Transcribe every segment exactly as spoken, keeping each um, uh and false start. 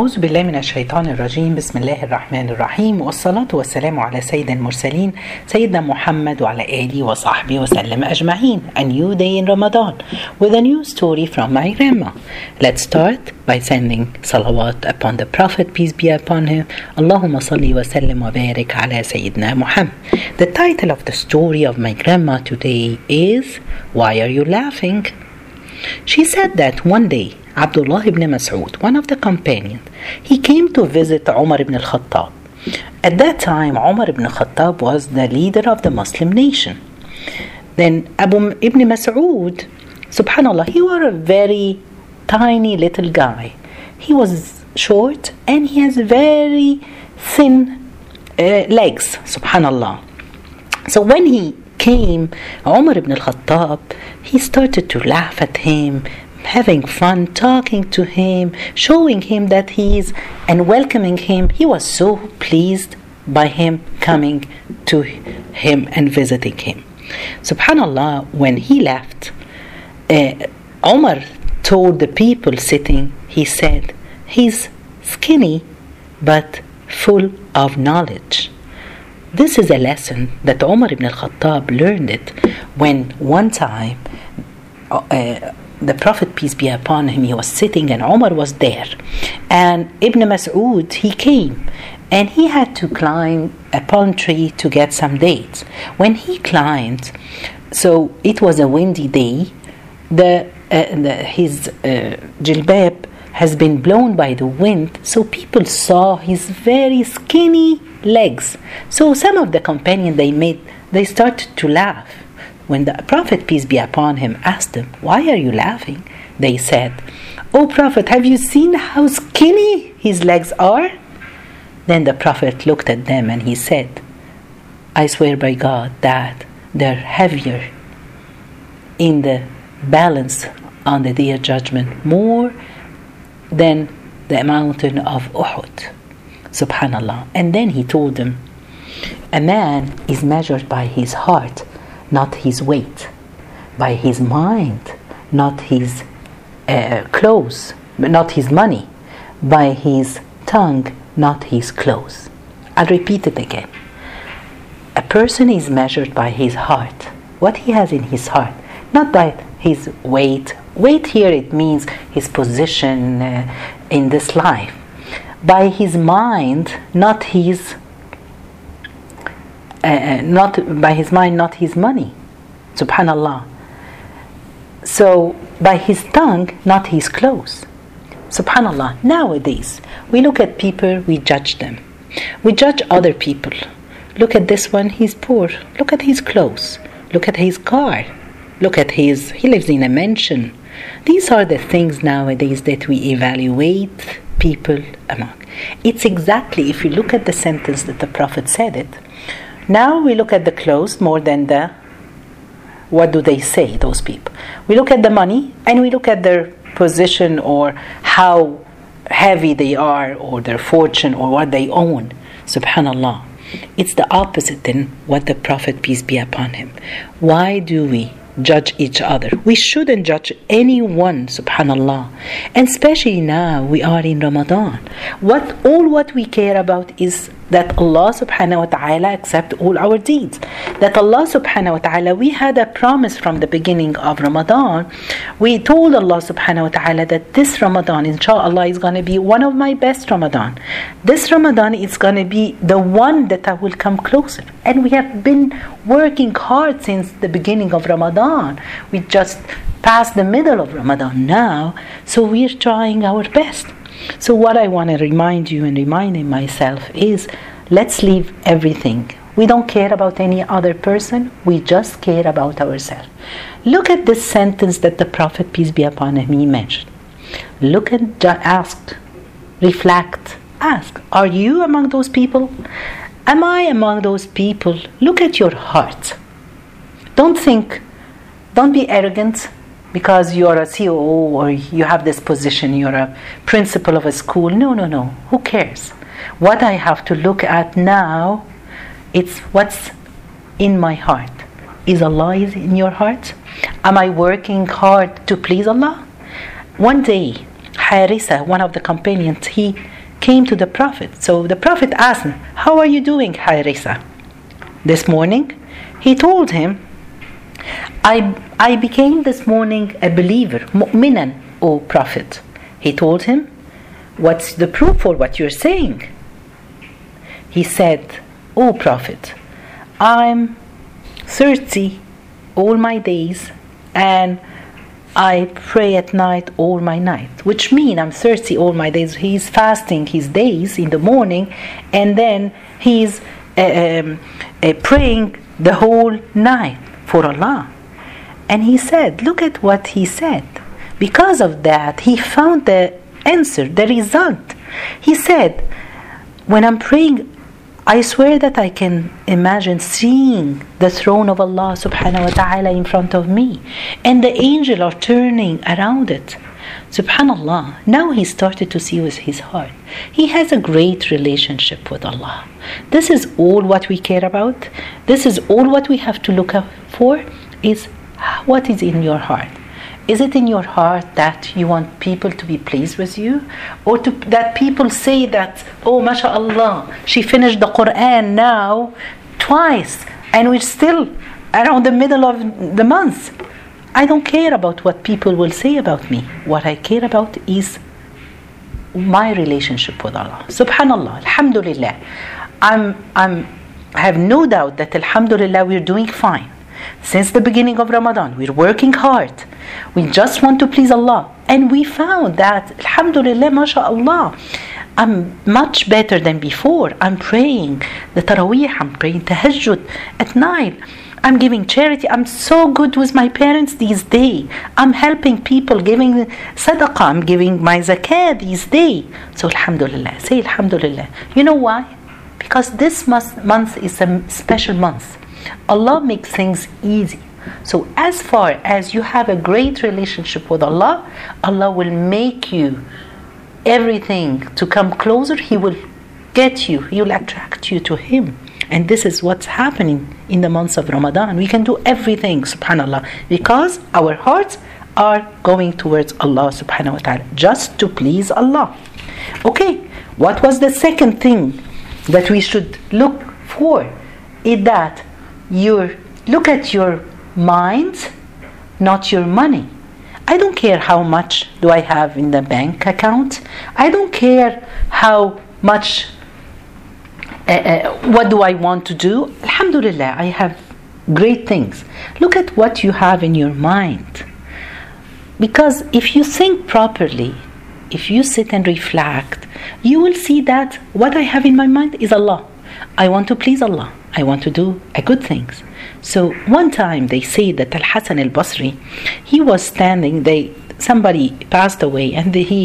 أعوذ بالله من الشيطان الرجيم. بسم الله الرحمن الرحيم، والصلاة والسلام على سيد المرسلين سيدنا محمد وعلى آله وصحبه وسلم أجمعين. A new day in Ramadan with a new story from my grandma. Let's start by sending salawat upon the Prophet, peace be upon him. اللهم صلي وسلم وبارك على سيدنا محمد. The title of the story of my grandma today is Why Are You Laughing? She said that one day Abdullah ibn Mas'ud, one of the companions, he came to visit Umar ibn al-Khattab. At that time, Umar ibn al-Khattab was the leader of the Muslim nation. Then Abu ibn Mas'ud, subhanallah, he was a very tiny little guy. He was short and he has very thin uh, legs, subhanallah. So when he came, Umar ibn al-Khattab, he started to laugh at him, having fun, talking to him, showing him that he is, and welcoming him. He was so pleased by him coming to him and visiting him. Subhanallah, when he left, uh, Umar told the people sitting, he said, he's skinny but full of knowledge. This is a lesson that Umar ibn al-Khattab learned it when one time uh, the Prophet, peace be upon him, he was sitting and Umar was there. And Ibn Mas'ud, he came and he had to climb a palm tree to get some dates. When he climbed, so it was a windy day, the, uh, the his uh, jilbab has been blown by the wind, so people saw his very skinny legs. So some of the companions, they made, they started to laugh. When the Prophet, peace be upon him, asked them, why are you laughing? They said, oh Prophet, have you seen how skinny his legs are? Then the Prophet looked at them and he said, I swear by God that they're heavier in the balance on the Day of Judgment more than the mountain of Uhud. Subhanallah. And then he told them, a man is measured by his heart, not his weight, by his mind, not his uh, clothes, not his money, by his tongue, not his clothes. I'll repeat it again. A person is measured by his heart, what he has in his heart, not by his weight. Weight here, it means his position uh, in this life. By his mind, not his Uh, not by his mind, not his money, subhanallah. So by his tongue, not his clothes, subhanallah. Nowadays we look at people, we judge them, we judge other people. Look at this one, he's poor, look at his clothes, look at his car, look at his, he lives in a mansion. These are the things nowadays that we evaluate people among. It's exactly, if you look at the sentence that the Prophet said it, now we look at the clothes more than the, what do they say, those people. We look at the money and we look at their position or how heavy they are or their fortune or what they own. Subhanallah. It's the opposite than what the Prophet, peace be upon him. Why do we judge each other? We shouldn't judge anyone, subhanallah. And especially now we are in Ramadan. What all what we care about is that Allah subhanahu wa ta'ala accept all our deeds. That Allah subhanahu wa ta'ala, we had a promise from the beginning of Ramadan. We told Allah subhanahu wa ta'ala that this Ramadan, inshallah, is going to be one of my best Ramadan. This Ramadan is going to be the one that I will come closer. And we have been working hard since the beginning of Ramadan. We just passed the middle of Ramadan now, so we're trying our best. So what I want to remind you and reminding myself is, let's leave everything. We don't care about any other person, we just care about ourselves. Look at this sentence that the Prophet, peace be upon him, he mentioned. Look and ask, reflect, ask, are you among those people? Am I among those people? Look at your heart. Don't think, don't be arrogant, because you are a C E O or you have this position, you're a principal of a school. No, no, no. Who cares? What I have to look at now, it's what's in my heart. Is Allah is in your heart? Am I working hard to please Allah? One day, Harithah, one of the companions, he came to the Prophet. So the Prophet asked him, how are you doing, Harithah? This morning, he told him, I I became this morning a believer, mu'minan, O Prophet. He told him, what's the proof for what you're saying? He said, O Prophet, I'm thirsty all my days and I pray at night all my night, which means I'm thirsty all my days. He's fasting his days in the morning and then he's uh, um, uh, praying the whole night for Allah. And he said, look at what he said. Because of that, he found the answer, the result. He said, when I'm praying, I swear that I can imagine seeing the throne of Allah subhanahu wa ta'ala in front of me. And the angels are turning around it. Subhanallah. Now he started to see with his heart. He has a great relationship with Allah. This is all what we care about. This is all what we have to look out for, is what is in your heart. Is it in your heart that you want people to be pleased with you? Or to, that people say that, oh, mashallah, she finished the Quran now twice and we're still around the middle of the month. I don't care about what people will say about me. What I care about is my relationship with Allah. Subhanallah, alhamdulillah. I'm, I'm, I have no doubt that alhamdulillah we're doing fine. Since the beginning of Ramadan, we're working hard. We just want to please Allah. And we found that, alhamdulillah, mashallah, I'm much better than before. I'm praying the Taraweeh, I'm praying Tahajjud at night. I'm giving charity. I'm so good with my parents these days. I'm helping people, giving sadaqah. I'm giving my zakah these days. So, alhamdulillah, say alhamdulillah. You know why? Because this month is a special month. Allah makes things easy. So as far as you have a great relationship with Allah, Allah will make you everything to come closer. He will get you. He will attract you to Him. And this is what's happening in the months of Ramadan. We can do everything, subhanallah, because our hearts are going towards Allah subhanahu wa ta'ala, just to please Allah. Okay, what was the second thing that we should look for? Is that Your, look at your mind, not your money. I don't care how much do I have in the bank account. I don't care how much, uh, uh, what do I want to do. Alhamdulillah, I have great things. Look at what you have in your mind. Because if you think properly, if you sit and reflect, you will see that what I have in my mind is Allah. I want to please Allah. I want to do a good things. So one time they say that al-Hassan al-Basri, he was standing, they somebody passed away and they, he,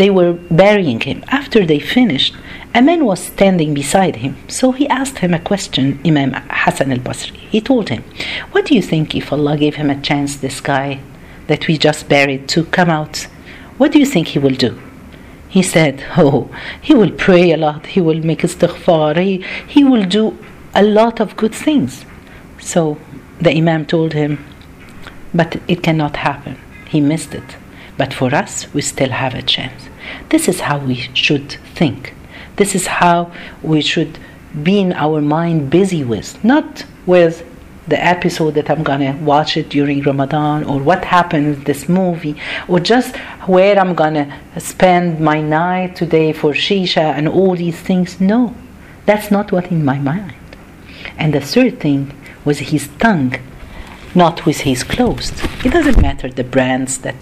they were burying him. After they finished, a man was standing beside him. So he asked him a question, Imam Hassan al-Basri. He told him, what do you think if Allah gave him a chance, this guy that we just buried, to come out? What do you think he will do? He said, oh, he will pray a lot, he will make istighfar, he, he will do a lot of good things. So the Imam told him, but it cannot happen. He missed it. But for us, we still have a chance. This is how we should think. This is how we should be in our mind busy with, not with the episode that I'm going to watch it during Ramadan, or what happened this movie, or just where I'm going to spend my night today for shisha and all these things. No, that's not what in my mind. And the third thing was his tongue, not with his clothes. It doesn't matter the brands that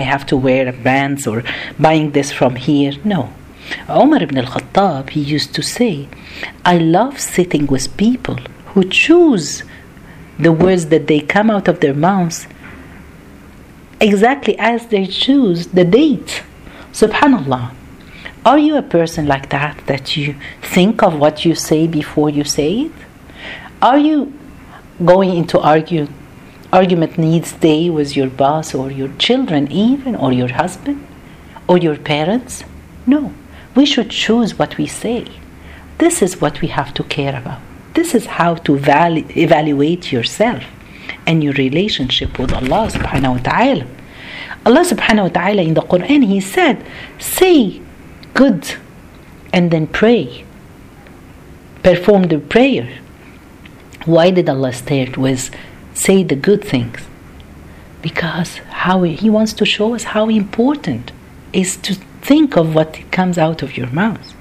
I have to wear, brands or buying this from here. No. Umar ibn al-Khattab, he used to say, I love sitting with people who choose the words that they come out of their mouths exactly as they choose the date. Subhanallah. Are you a person like that, that you think of what you say before you say it? Are you going into argue, argument needs day with your boss or your children even, or your husband or your parents? No, we should choose what we say. This is what we have to care about. This is how to val- evaluate yourself and your relationship with Allah subhanahu wa ta'ala. Allah subhanahu wa ta'ala in the Quran, he said, say good and then pray. Perform the prayer. Why did Allah start with say the good things? Because how he wants to show us how important is to think of what comes out of your mouth.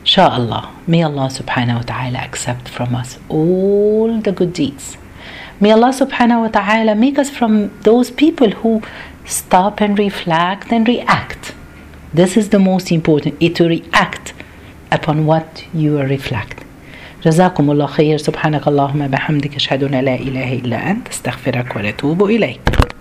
Inshallah, may Allah subhanahu wa ta'ala accept from us all the good deeds. May Allah subhanahu wa ta'ala make us from those people who stop and reflect and react. This is the most important, it to react upon what you reflect. جزاكم الله خير. سبحانك اللهم بحمدك أشهد أن لا إله إلا أنت أستغفرك وأتوب إليك.